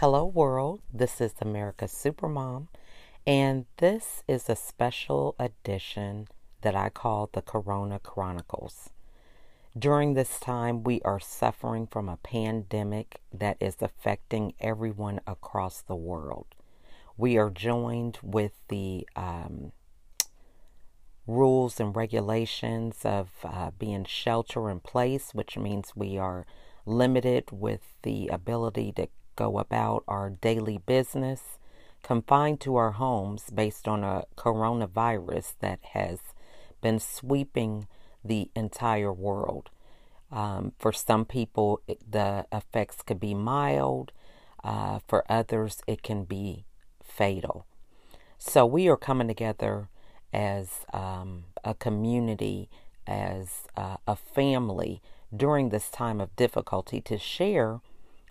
Hello world, this is America's Supermom, and this is a special edition that I call the Corona Chronicles. During this time, we are suffering from a pandemic that is affecting everyone across the world. We are joined with the rules and regulations of being shelter in place, which means we are limited with the ability to go about our daily business, confined to our homes based on a coronavirus that has been sweeping the entire world. For some people, the effects could be mild. For others, it can be fatal. So we are coming together as a community, as a family during this time of difficulty to share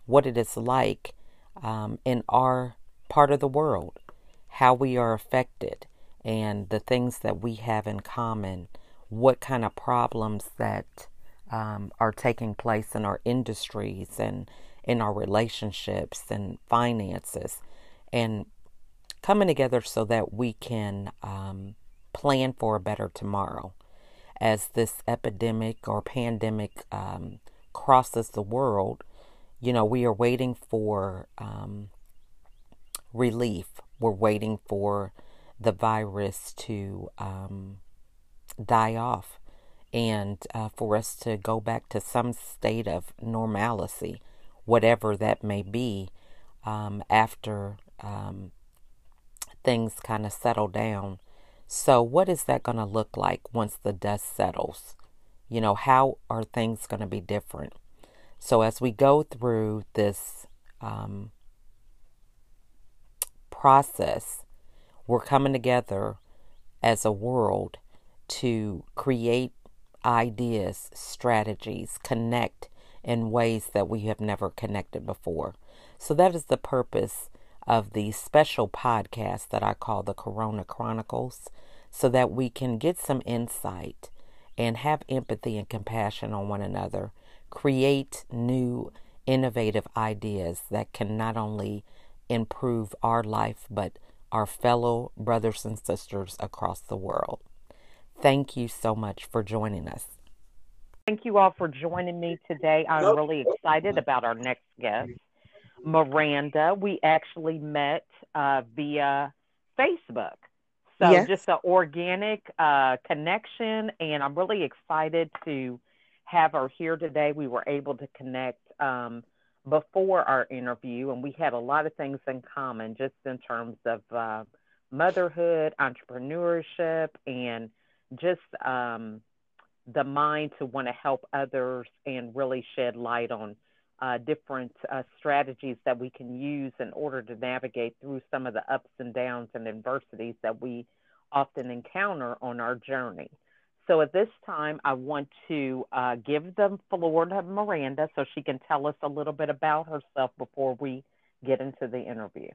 what it is like in our part of the world, how we are affected, and the things that we have in common, what kind of problems that are taking place in our industries and in our relationships and finances, and coming together so that we can plan for a better tomorrow. As this epidemic or pandemic crosses the world, you know, we are waiting for relief. We're waiting for the virus to die off and for us to go back to some state of normalcy, whatever that may be, after things kind of settle down. So what is that going to look like once the dust settles? You know, how are things going to be different? So as we go through this process, we're coming together as a world to create ideas, strategies, connect in ways that we have never connected before. So that is the purpose of the special podcast that I call the Corona Chronicles, so that we can get some insight and have empathy and compassion on one another. Create new, innovative ideas that can not only improve our life, but our fellow brothers and sisters across the world. Thank you so much for joining us. Thank you all for joining me today. I'm really excited about our next guest, Miranda. We actually met via Facebook. So yes, just an organic connection, and I'm really excited to have her here today. We were able to connect before our interview, and we had a lot of things in common just in terms of motherhood, entrepreneurship, and just the mind to want to help others and really shed light on different strategies that we can use in order to navigate through some of the ups and downs and adversities that we often encounter on our journey. So at this time, I want to give the floor to Miranda so she can tell us a little bit about herself before we get into the interview.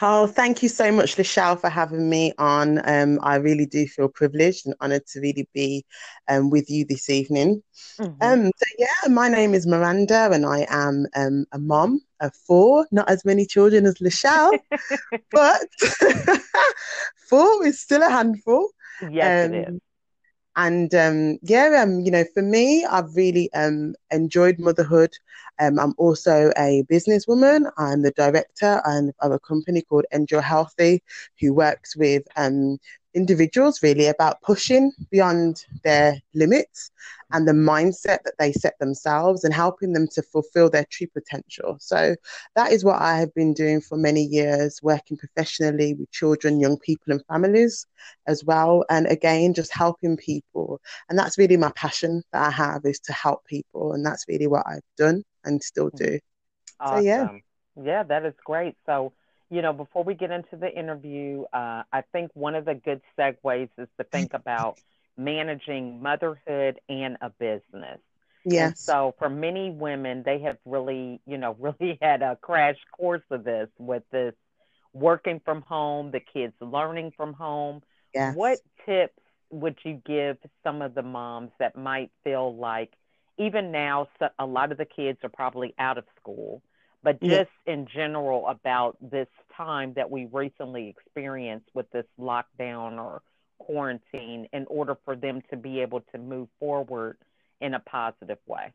Oh, thank you so much, Lachelle, for having me on. I really do feel privileged and honoured to really be with you this evening. Mm-hmm. My name is Miranda, and I am a mom of four, not as many children as Lachelle, but four is still a handful. Yes, it is. And for me, I've really enjoyed motherhood. I'm also a businesswoman. I'm the director of a company called Endure Healthy, who works with individuals really about pushing beyond their limits and the mindset that they set themselves and helping them to fulfill their true potential. So that is what I have been doing for many years, working professionally with children, young people and families as well. And again, just helping people. And that's really my passion that I have, is to help people. And that's really what I've done and still do. Awesome. So, yeah, that is great. So, you know, before we get into the interview, I think one of the good segues is to think about managing motherhood and a business. Yes. And so for many women, they have really had a crash course of this, with this working from home, the kids learning from home. Yes. What tips would you give some of the moms that might feel like, even now, a lot of the kids are probably out of school, but just in general about this time that we recently experienced with this lockdown or quarantine in order for them to be able to move forward in a positive way?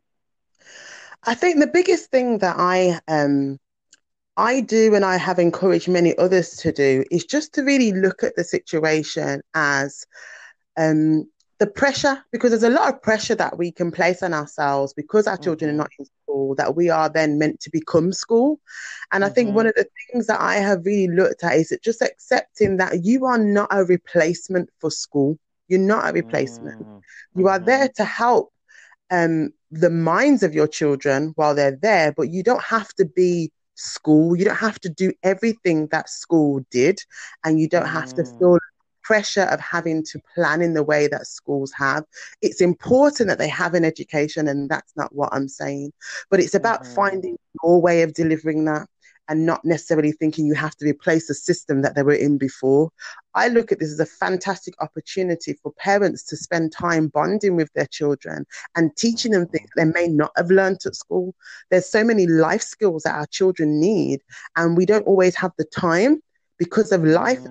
I think the biggest thing that I do, and I have encouraged many others to do, is just to really look at the situation as the pressure, because there's a lot of pressure that we can place on ourselves because our children are not in school, that we are then meant to become school. And I think one of the things that I have really looked at is just accepting that you are not a replacement for school. You're not a replacement. You are there to help the minds of your children while they're there, but you don't have to be school. You don't have to do everything that school did, and you don't have to feel pressure of having to plan in the way that schools have. It's important that they have an education, and that's not what I'm saying, but it's about finding your way of delivering that and not necessarily thinking you have to replace the system that they were in before. I look at this as a fantastic opportunity for parents to spend time bonding with their children and teaching them things they may not have learned at school. There's so many life skills that our children need, and we don't always have the time because of life.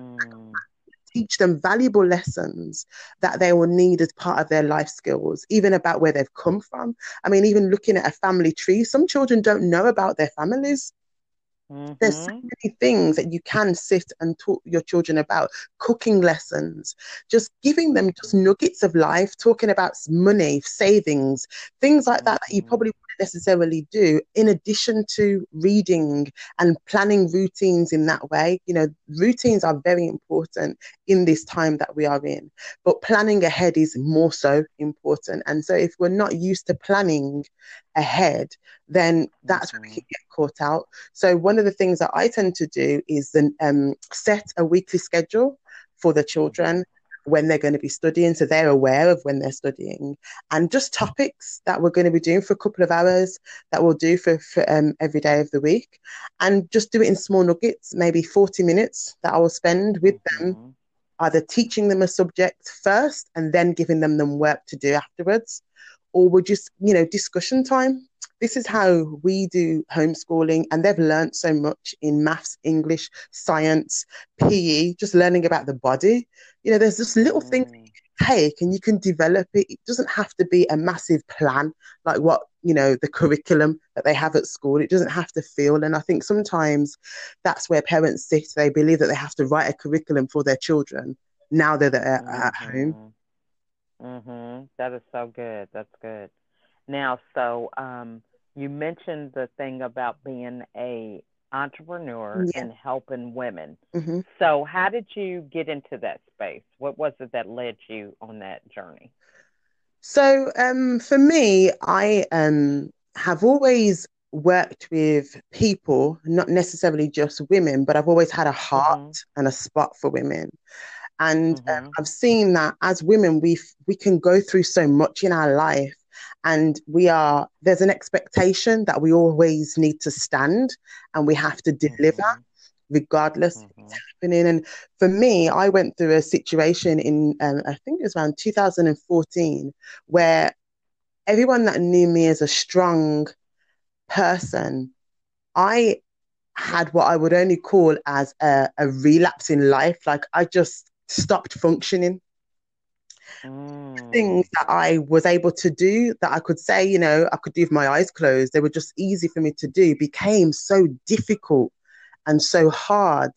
Teach them valuable lessons that they will need as part of their life skills, even about where they've come from. I mean, even looking at a family tree, some children don't know about their families. There's so many things that you can sit and talk your children about, cooking lessons, just giving them just nuggets of life, talking about money, savings, things like that, that you probably wouldn't necessarily do, in addition to reading and planning routines in that way. You know, routines are very important in this time that we are in, but planning ahead is more so important. And so if we're not used to planning ahead, then that's where we can get caught out. So one of the things that I tend to do is then set a weekly schedule for the children when they're going to be studying, so they're aware of when they're studying, and just topics that we're going to be doing for a couple of hours that we'll do for every day of the week, and just do it in small nuggets, maybe 40 minutes that I will spend with them, either teaching them a subject first and then giving them work to do afterwards. Or we're just, you know, discussion time. This is how we do homeschooling. And they've learned so much in maths, English, science, PE, just learning about the body. You know, there's just little things that you can take and you can develop it. It doesn't have to be a massive plan, like what, you know, the curriculum that they have at school. It doesn't have to feel. And I think sometimes that's where parents sit. They believe that they have to write a curriculum for their children now that they're at home. That is so good. That's good. Now, so you mentioned the thing about being a entrepreneur and helping women. So how did you get into that space? What was it that led you on that journey? So for me, I have always worked with people, not necessarily just women, but I've always had a heart and a spot for women. And I've seen that as women, we can go through so much in our life, and there's an expectation that we always need to stand and we have to deliver regardless of what's happening. And for me, I went through a situation in, I think it was around 2014, where everyone that knew me as a strong person, I had what I would only call as a relapse in life. Like, I just stopped functioning. Things that I was able to do, that I could say, you know, I could do with my eyes closed, they were just easy for me to do, became so difficult and so hard.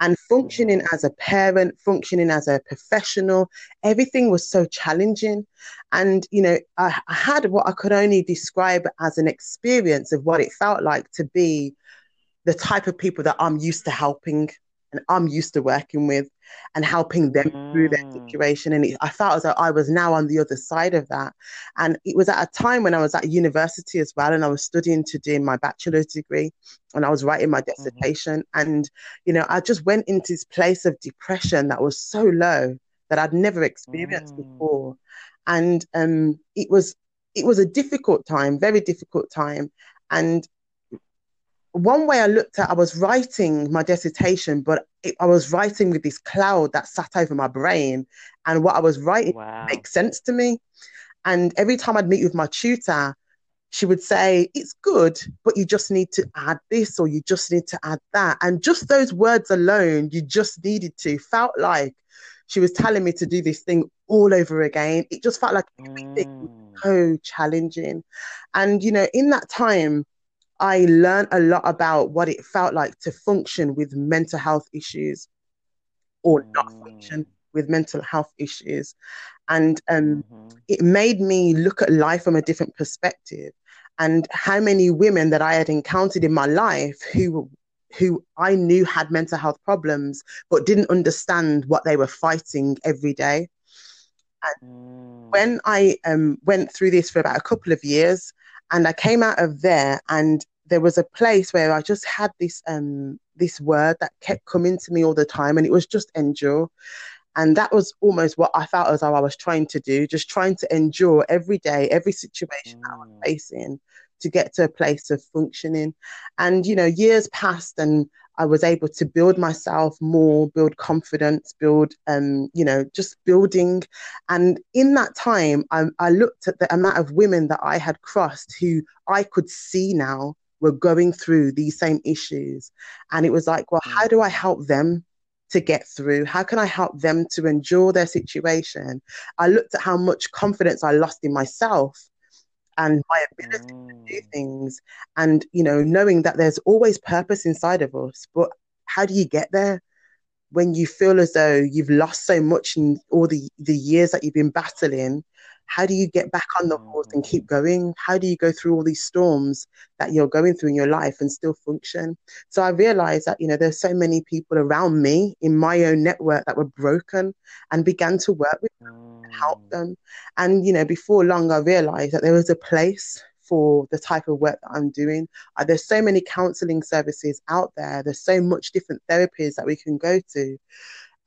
And functioning as a parent, functioning as a professional, everything was so challenging. And, you know, I had what I could only describe as an experience of what it felt like to be the type of people that I'm used to helping and I'm used to working with and helping them through their situation. And I felt as though I was now on the other side of that. And it was at a time when I was at university as well, and I was studying to do my bachelor's degree, and I was writing my dissertation. And, you know, I just went into this place of depression that was so low that I'd never experienced before. And it was a difficult time, very difficult time. And one way I looked at, I was writing my dissertation, but I was writing with this cloud that sat over my brain, and what I was writing makes sense to me. And every time I'd meet with my tutor, she would say, it's good, but you just need to add this or you just need to add that. And just those words alone, you just needed to, felt like she was telling me to do this thing all over again. It just felt like everything was so challenging. And, you know, in that time, I learned a lot about what it felt like to function with mental health issues or not function with mental health issues. And it made me look at life from a different perspective, and how many women that I had encountered in my life who I knew had mental health problems but didn't understand what they were fighting every day. And when I went through this for about a couple of years, and I came out of there, and there was a place where I just had this this word that kept coming to me all the time, and it was just endure. And that was almost what I felt as though I was trying to do, just trying to endure every day, every situation that I was facing, to get to a place of functioning. And, you know, years passed, and I was able to build myself more, build confidence, build, you know, just building. And in that time, I looked at the amount of women that I had crossed who I could see now were going through these same issues. And it was like, well, how do I help them to get through? How can I help them to endure their situation? I looked at how much confidence I lost in myself and my ability to do things, and, you know, knowing that there's always purpose inside of us, but how do you get there when you feel as though you've lost so much in all the years that you've been battling? How do you get back on the horse and keep going? How do you go through all these storms that you're going through in your life and still function? So I realized that, you know, there's so many people around me in my own network that were broken, and began to work with them and help them. And, you know, before long, I realized that there was a place for the type of work that I'm doing. There's so many counseling services out there. There's so much different therapies that we can go to.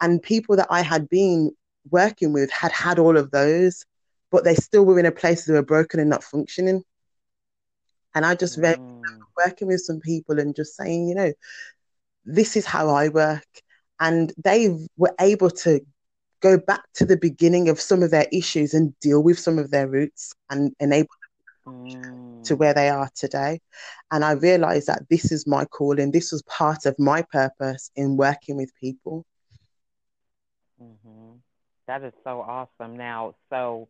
And people that I had been working with had had all of those, but they still were in a place that they were broken and not functioning. And I just remember working with some people and just saying, you know, this is how I work. And they were able to go back to the beginning of some of their issues and deal with some of their roots and enable them to where they are today. And I realized that this is my calling. This was part of my purpose in working with people. Mm-hmm. That is so awesome. Now, so,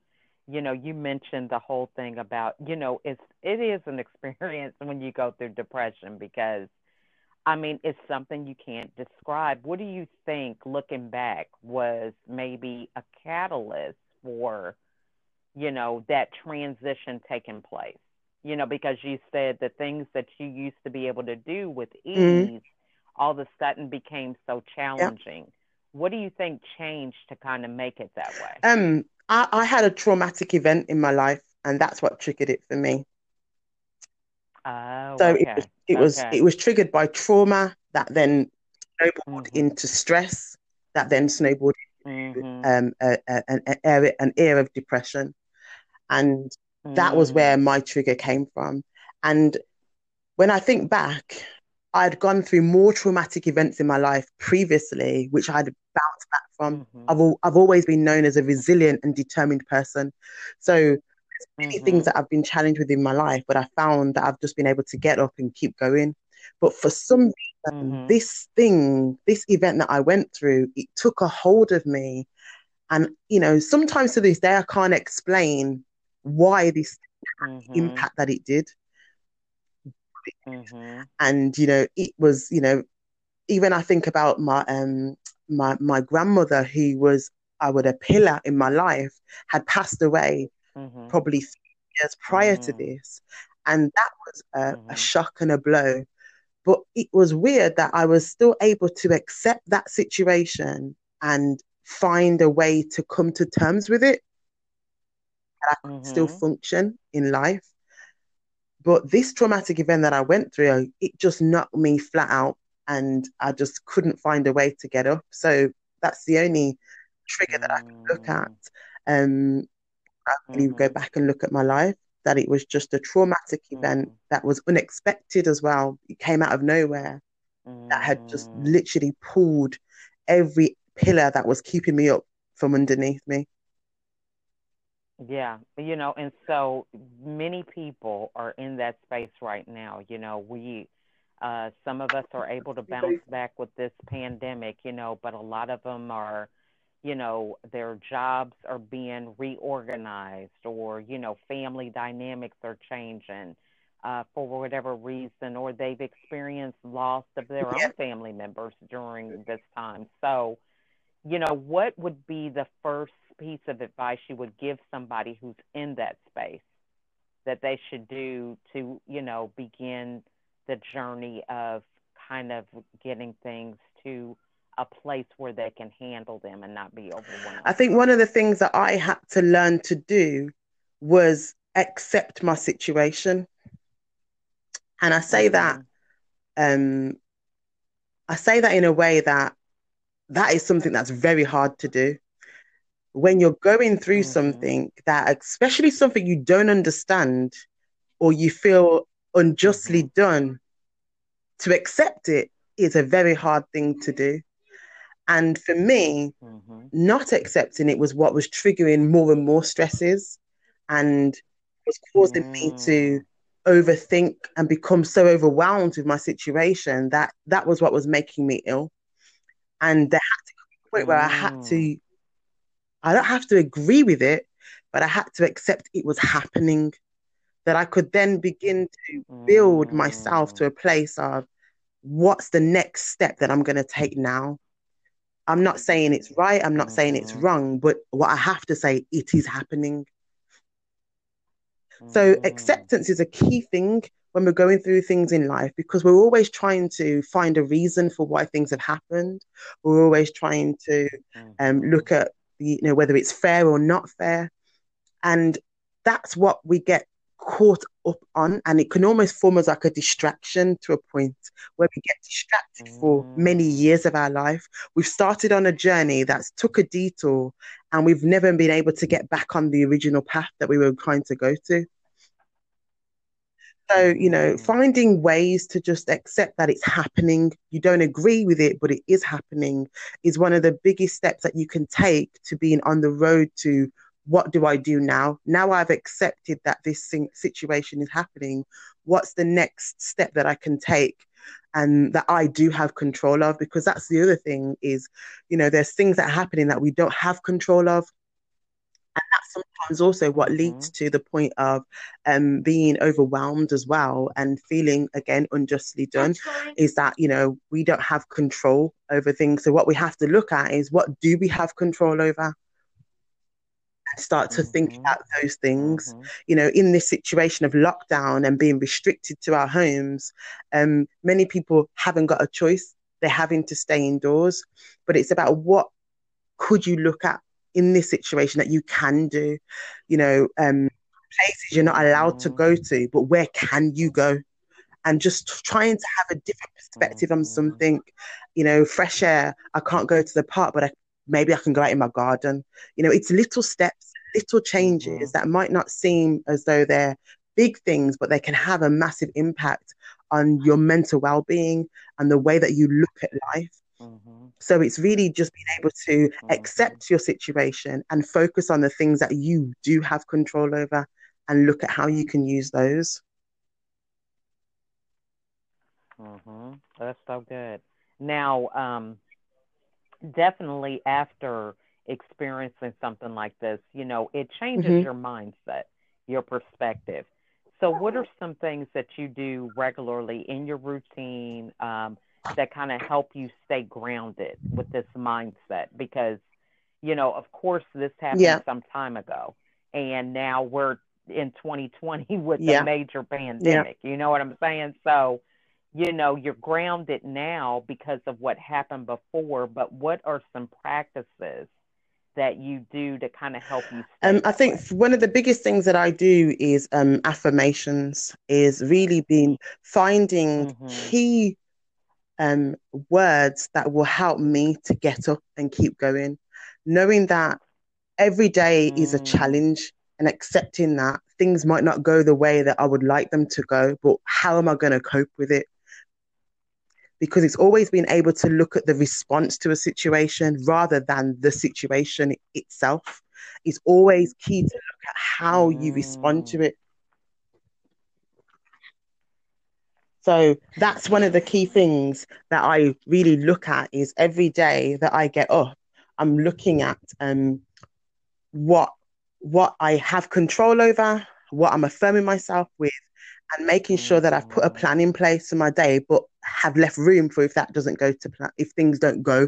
you know, you mentioned the whole thing about, you know, it is an experience when you go through depression, because, I mean, it's something you can't describe. What do you think, looking back, was maybe a catalyst for, you know, that transition taking place? You know, because you said the things that you used to be able to do with ease all of a sudden became so challenging. Yep. What do you think changed to kind of make it that way? I had a traumatic event in my life, and that's what triggered it for me. Oh, so okay. it was triggered by trauma that then snowballed into stress, that then snowballed into an era of depression, and that was where my trigger came from. And when I think back, I'd gone through more traumatic events in my life previously, which I'd bounced back from. I've always been known as a resilient and determined person. So there's many things that I've been challenged with in my life, but I found that I've just been able to get up and keep going. But for some reason, this event that I went through, it took a hold of me. And, you know, sometimes to this day, I can't explain why this impact that it did. And, you know, it was, you know, even I think about my my grandmother, who was, I would, a pillar in my life, had passed away probably 3 years prior to this, and that was a shock and a blow. But it was weird that I was still able to accept that situation and find a way to come to terms with it, that I could still function in life. But this traumatic event that I went through, it just knocked me flat out, and I just couldn't find a way to get up. So that's the only trigger that I can look at. I can even go back and look at my life, that it was just a traumatic event that was unexpected as well. It came out of nowhere, that had just literally pulled every pillar that was keeping me up from underneath me. Yeah, you know, and so many people are in that space right now. You know, we, some of us are able to bounce back with this pandemic, you know, but a lot of them are, you know, their jobs are being reorganized, or, you know, family dynamics are changing for whatever reason, or they've experienced loss of their own family members during this time. So, you know, what would be the first piece of advice you would give somebody who's in that space that they should do to, you know, begin the journey of kind of getting things to a place where they can handle them and not be overwhelmed? I think one of the things that I had to learn to do was accept my situation. And I say that in a way that is something that's very hard to do. When you're going through something that, especially something you don't understand or you feel unjustly done, to accept it is a very hard thing to do. And for me, not accepting it was what was triggering more and more stresses and was causing me to overthink and become so overwhelmed with my situation that was what was making me ill. And there had to come a point where I don't have to agree with it, but I had to accept it was happening, that I could then begin to build myself to a place of what's the next step that I'm going to take now. I'm not saying it's right. I'm not saying it's wrong, but what I have to say, it is happening. So acceptance is a key thing when we're going through things in life, because we're always trying to find a reason for why things have happened. We're always trying to look at, you know, whether it's fair or not fair. And that's what we get caught up on. And it can almost form as like a distraction to a point where we get distracted for many years of our life. We've started on a journey that's took a detour and we've never been able to get back on the original path that we were trying to go to. So, you know, finding ways to just accept that it's happening, you don't agree with it, but it is happening, is one of the biggest steps that you can take to being on the road to what do I do now? Now I've accepted that this situation is happening. What's the next step that I can take and that I do have control of? Because that's the other thing is, you know, there's things that are happening that we don't have control of. And that's sometimes also what leads to the point of being overwhelmed as well and feeling, again, unjustly done, is that, you know, we don't have control over things. So what we have to look at is what do we have control over? And start to think about those things. You know, in this situation of lockdown and being restricted to our homes, many people haven't got a choice. They're having to stay indoors. But it's about what could you look at in this situation that you can do, you know, places you're not allowed to go to, but where can you go? And just trying to have a different perspective on something, you know, fresh air. I can't go to the park, but maybe I can go out in my garden. You know, it's little steps, little changes that might not seem as though they're big things, but they can have a massive impact on your mental well-being and the way that you look at life. So it's really just being able to accept your situation and focus on the things that you do have control over and look at how you can use those. That's so good. Now, definitely after experiencing something like this, you know, it changes your mindset, your perspective. So what are some things that you do regularly in your routine that kind of help you stay grounded with this mindset? Because, you know, of course this happened some time ago and now we're in 2020 with a major pandemic, you know what I'm saying? So, you know, you're grounded now because of what happened before, but what are some practices that you do to kind of help you stay I think one of the biggest things that I do is affirmations, is really been finding key words that will help me to get up and keep going, knowing that every day is a challenge and accepting that things might not go the way that I would like them to go, but how am I going to cope with it? Because it's always been able to look at the response to a situation rather than the situation itself. It's always key to look how you respond to it. So that's one of the key things that I really look at is every day that I get up, I'm looking at what I have control over, what I'm affirming myself with, and making sure that I've put a plan in place for my day, but have left room for if that doesn't go to plan, if things don't go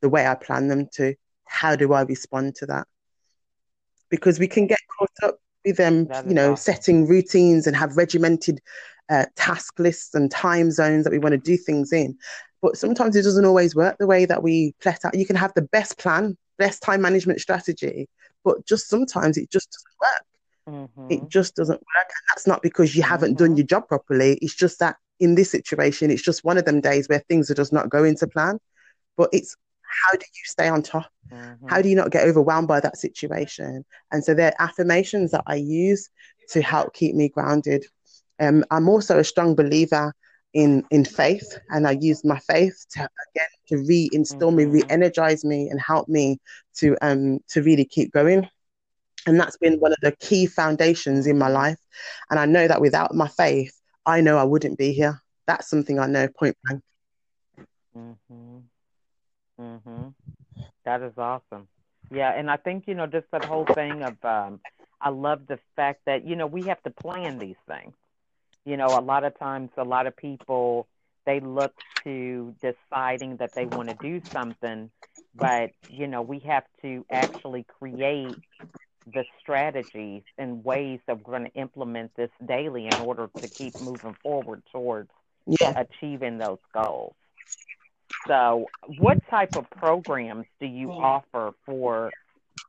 the way I plan them to, how do I respond to that? Because we can get caught up with them, you know, setting routines and have regimented task lists and time zones that we want to do things in. But sometimes it doesn't always work the way that we plot out. You can have the best plan, best time management strategy, but just sometimes it just doesn't work. It just doesn't work. And that's not because you haven't done your job properly. It's just that in this situation, it's just one of them days where things are just not going to plan. But it's how do you stay on top? How do you not get overwhelmed by that situation? And so there are affirmations that I use to help keep me grounded. I'm also a strong believer in faith, and I use my faith to again to reinstall me, re-energize me, and help me to really keep going. And that's been one of the key foundations in my life. And I know that without my faith, I know I wouldn't be here. That's something I know point blank. That is awesome. Yeah. And I think, you know, just that whole thing of, I love the fact that, you know, we have to plan these things. You know, a lot of times, a lot of people, they look to deciding that they want to do something, but, you know, we have to actually create the strategies and ways that we're going to implement this daily in order to keep moving forward towards achieving those goals. So what type of programs do you offer for,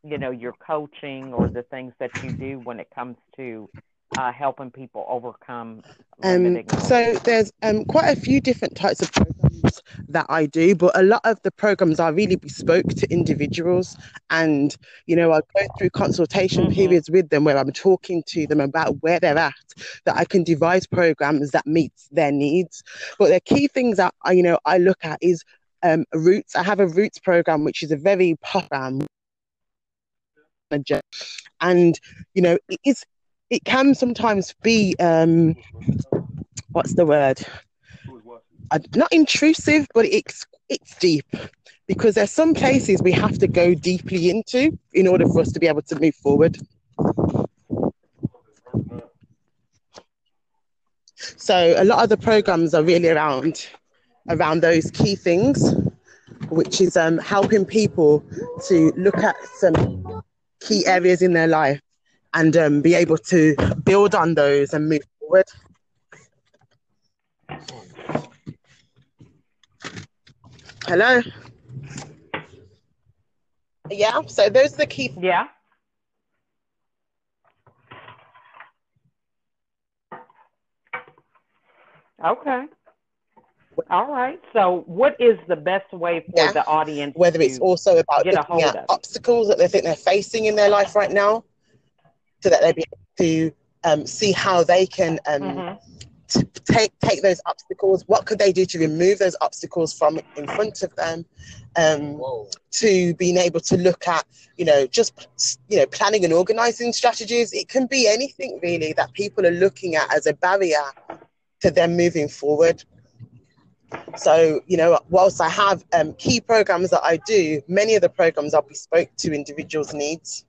you know, your coaching or the things that you do when it comes to helping people overcome? So there's quite a few different types of programs that I do, but a lot of the programs are really bespoke to individuals. And, you know, I go through consultation periods with them where I'm talking to them about where they're at, that I can devise programs that meets their needs. But the key things that, you know, I look at is roots. I have a roots program, which is a very popular program. And, you know, it can sometimes be, what's the word? Not intrusive, but it's deep, because there's some places we have to go deeply into in order for us to be able to move forward. So a lot of the programs are really around those key things, which is helping people to look at some key areas in their life and be able to build on those and move forward. Hello? Yeah, so those are the key... Yeah. Okay. All right. So what is the best way for the audience whether it's also about looking at obstacles that they think they're facing in their life right now, so that they be able to see how they can take those obstacles. What could they do to remove those obstacles from in front of them? To being able to look at, you know, just, you know, planning and organising strategies. It can be anything really that people are looking at as a barrier to them moving forward. So, you know, whilst I have key programs that I do, many of the programs are bespoke to individuals' needs.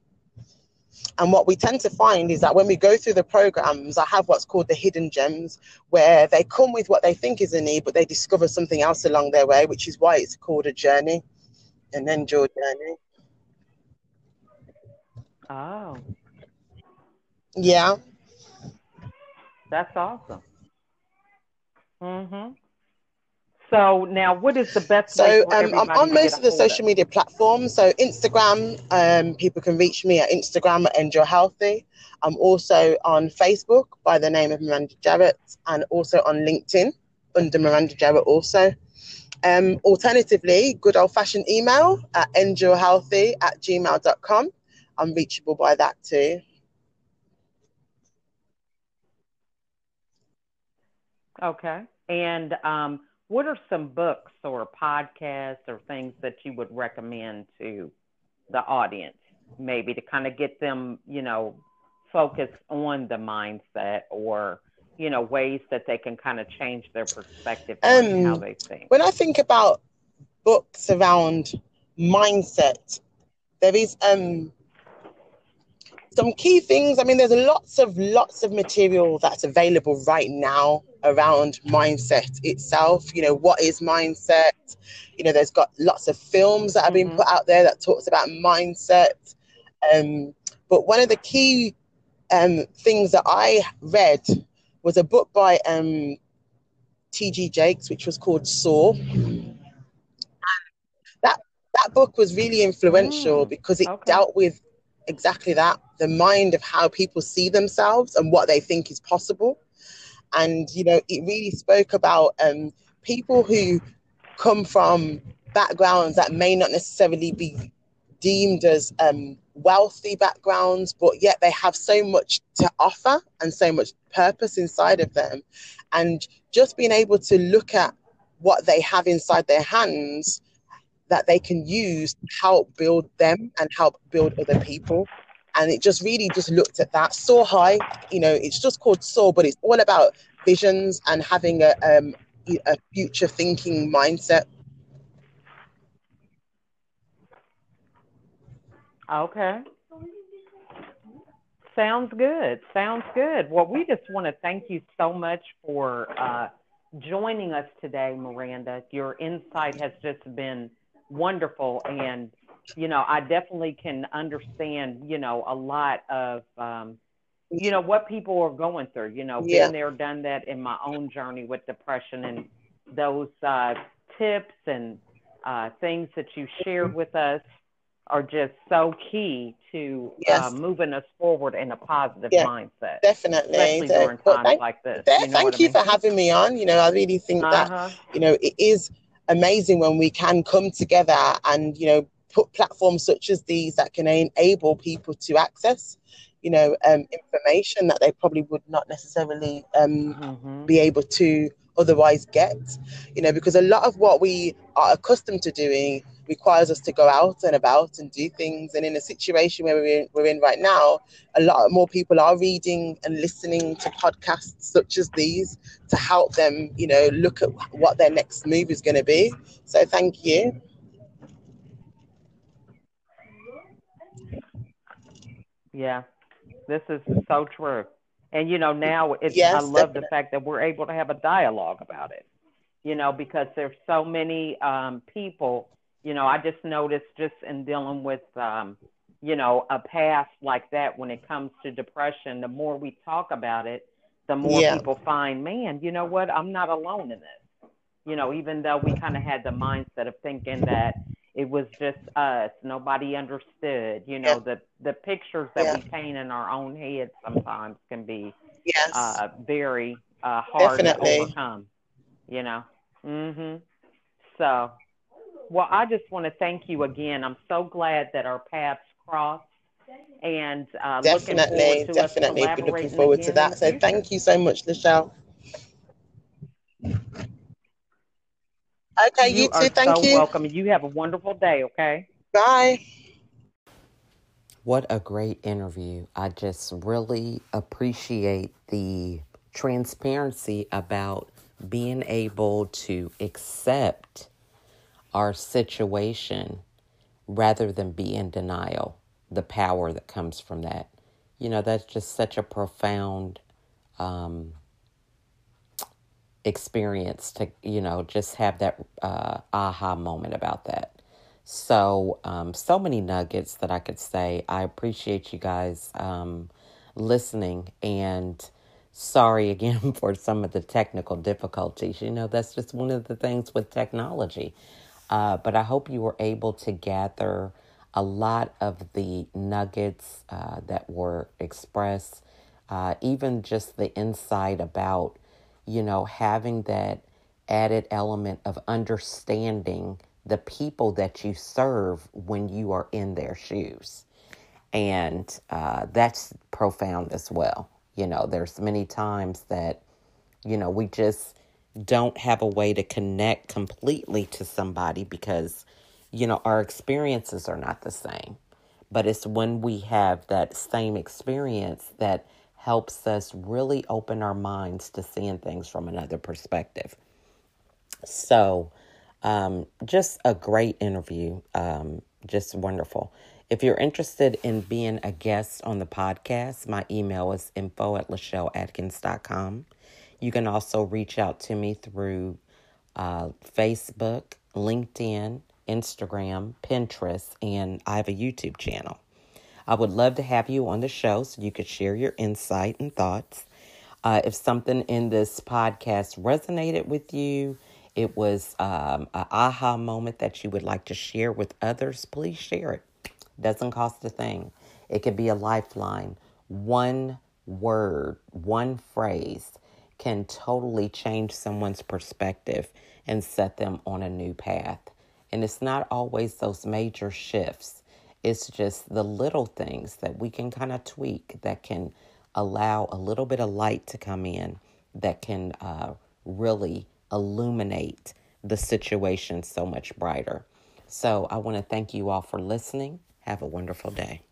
And what we tend to find is that when we go through the programs, I have what's called the hidden gems, where they come with what they think is a need, but they discover something else along their way, which is why it's called a journey, an endure journey. Oh. Yeah. That's awesome. So now what is the best way for everybody I'm on to most of the social media platforms. So Instagram, people can reach me at Instagram at Endure Healthy. I'm also on Facebook by the name of Miranda Jarrett, and also on LinkedIn under Miranda Jarrett also. Alternatively, good old-fashioned email at endurehealthy@gmail.com. I'm reachable by that too. Okay. And... what are some books or podcasts or things that you would recommend to the audience, maybe to kind of get them, you know, focus on the mindset or, you know, ways that they can kind of change their perspective on how they think? When I think about books around mindset, there is some key things. I mean, there's lots of material that's available right now around mindset itself. You know, what is mindset? You know, there's got lots of films that have been put out there that talks about mindset. But one of the key things that I read was a book by T.D. Jakes, which was called Soar. That book was really influential because it dealt with exactly that, the mind of how people see themselves and what they think is possible. And, you know, it really spoke about people who come from backgrounds that may not necessarily be deemed as wealthy backgrounds, but yet they have so much to offer and so much purpose inside of them. And just being able to look at what they have inside their hands that they can use to help build them and help build other people. And it just really just looked at that. Soar High, you know, it's just called Soar, but it's all about visions and having a future thinking mindset. Okay. Sounds good. Sounds good. Well, we just want to thank you so much for joining us today, Miranda. Your insight has just been wonderful, and you know, I definitely can understand, you know, a lot of you know, what people are going through, you know, been there, done that in my own journey with depression, and those tips and things that you shared with us are just so key to moving us forward in a positive mindset. Definitely. Especially during times like this. Thank you for having me on. You know, I really think that, you know, it is amazing when we can come together and, you know, put platforms such as these that can enable people to access, you know, information that they probably would not necessarily be able to otherwise get, you know, because a lot of what we are accustomed to doing requires us to go out and about and do things. And in a situation where we're in right now, a lot more people are reading and listening to podcasts such as these to help them, you know, look at what their next move is going to be. So thank you. Yeah, this is so true. And, you know, now it's, I love the fact that we're able to have a dialogue about it, you know, because there's so many people. You know, I just noticed just in dealing with, you know, a past like that when it comes to depression, the more we talk about it, the more people find, man, you know what, I'm not alone in this. You know, even though we kind of had the mindset of thinking that it was just us, nobody understood, you know, the pictures that we paint in our own heads sometimes can be very hard to overcome, you know. So... Well, I just want to thank you again. I'm so glad that our paths crossed, and definitely be looking forward to that. So thank you so much, Lachelle. Okay, you too. Thank you. You're welcome. You have a wonderful day. Okay. Bye. What a great interview! I just really appreciate the transparency about being able to accept our situation rather than be in denial, the power that comes from that. You know, that's just such a profound experience to, you know, just have that aha moment about that. So, so many nuggets that I could say. I appreciate you guys listening, and sorry again for some of the technical difficulties. You know, that's just one of the things with technology. But I hope you were able to gather a lot of the nuggets that were expressed, even just the insight about, you know, having that added element of understanding the people that you serve when you are in their shoes. And that's profound as well. You know, there's many times that, you know, we just don't have a way to connect completely to somebody because, you know, our experiences are not the same. But it's when we have that same experience that helps us really open our minds to seeing things from another perspective. So just a great interview, just wonderful. If you're interested in being a guest on the podcast, my email is info@LachelleAdkins.com. You can also reach out to me through Facebook, LinkedIn, Instagram, Pinterest, and I have a YouTube channel. I would love to have you on the show so you could share your insight and thoughts. If something in this podcast resonated with you, it was an aha moment that you would like to share with others, please share it. Doesn't cost a thing. It could be a lifeline. One word, one phrase can totally change someone's perspective and set them on a new path. And it's not always those major shifts. It's just the little things that we can kind of tweak that can allow a little bit of light to come in that can really illuminate the situation so much brighter. So I want to thank you all for listening. Have a wonderful day.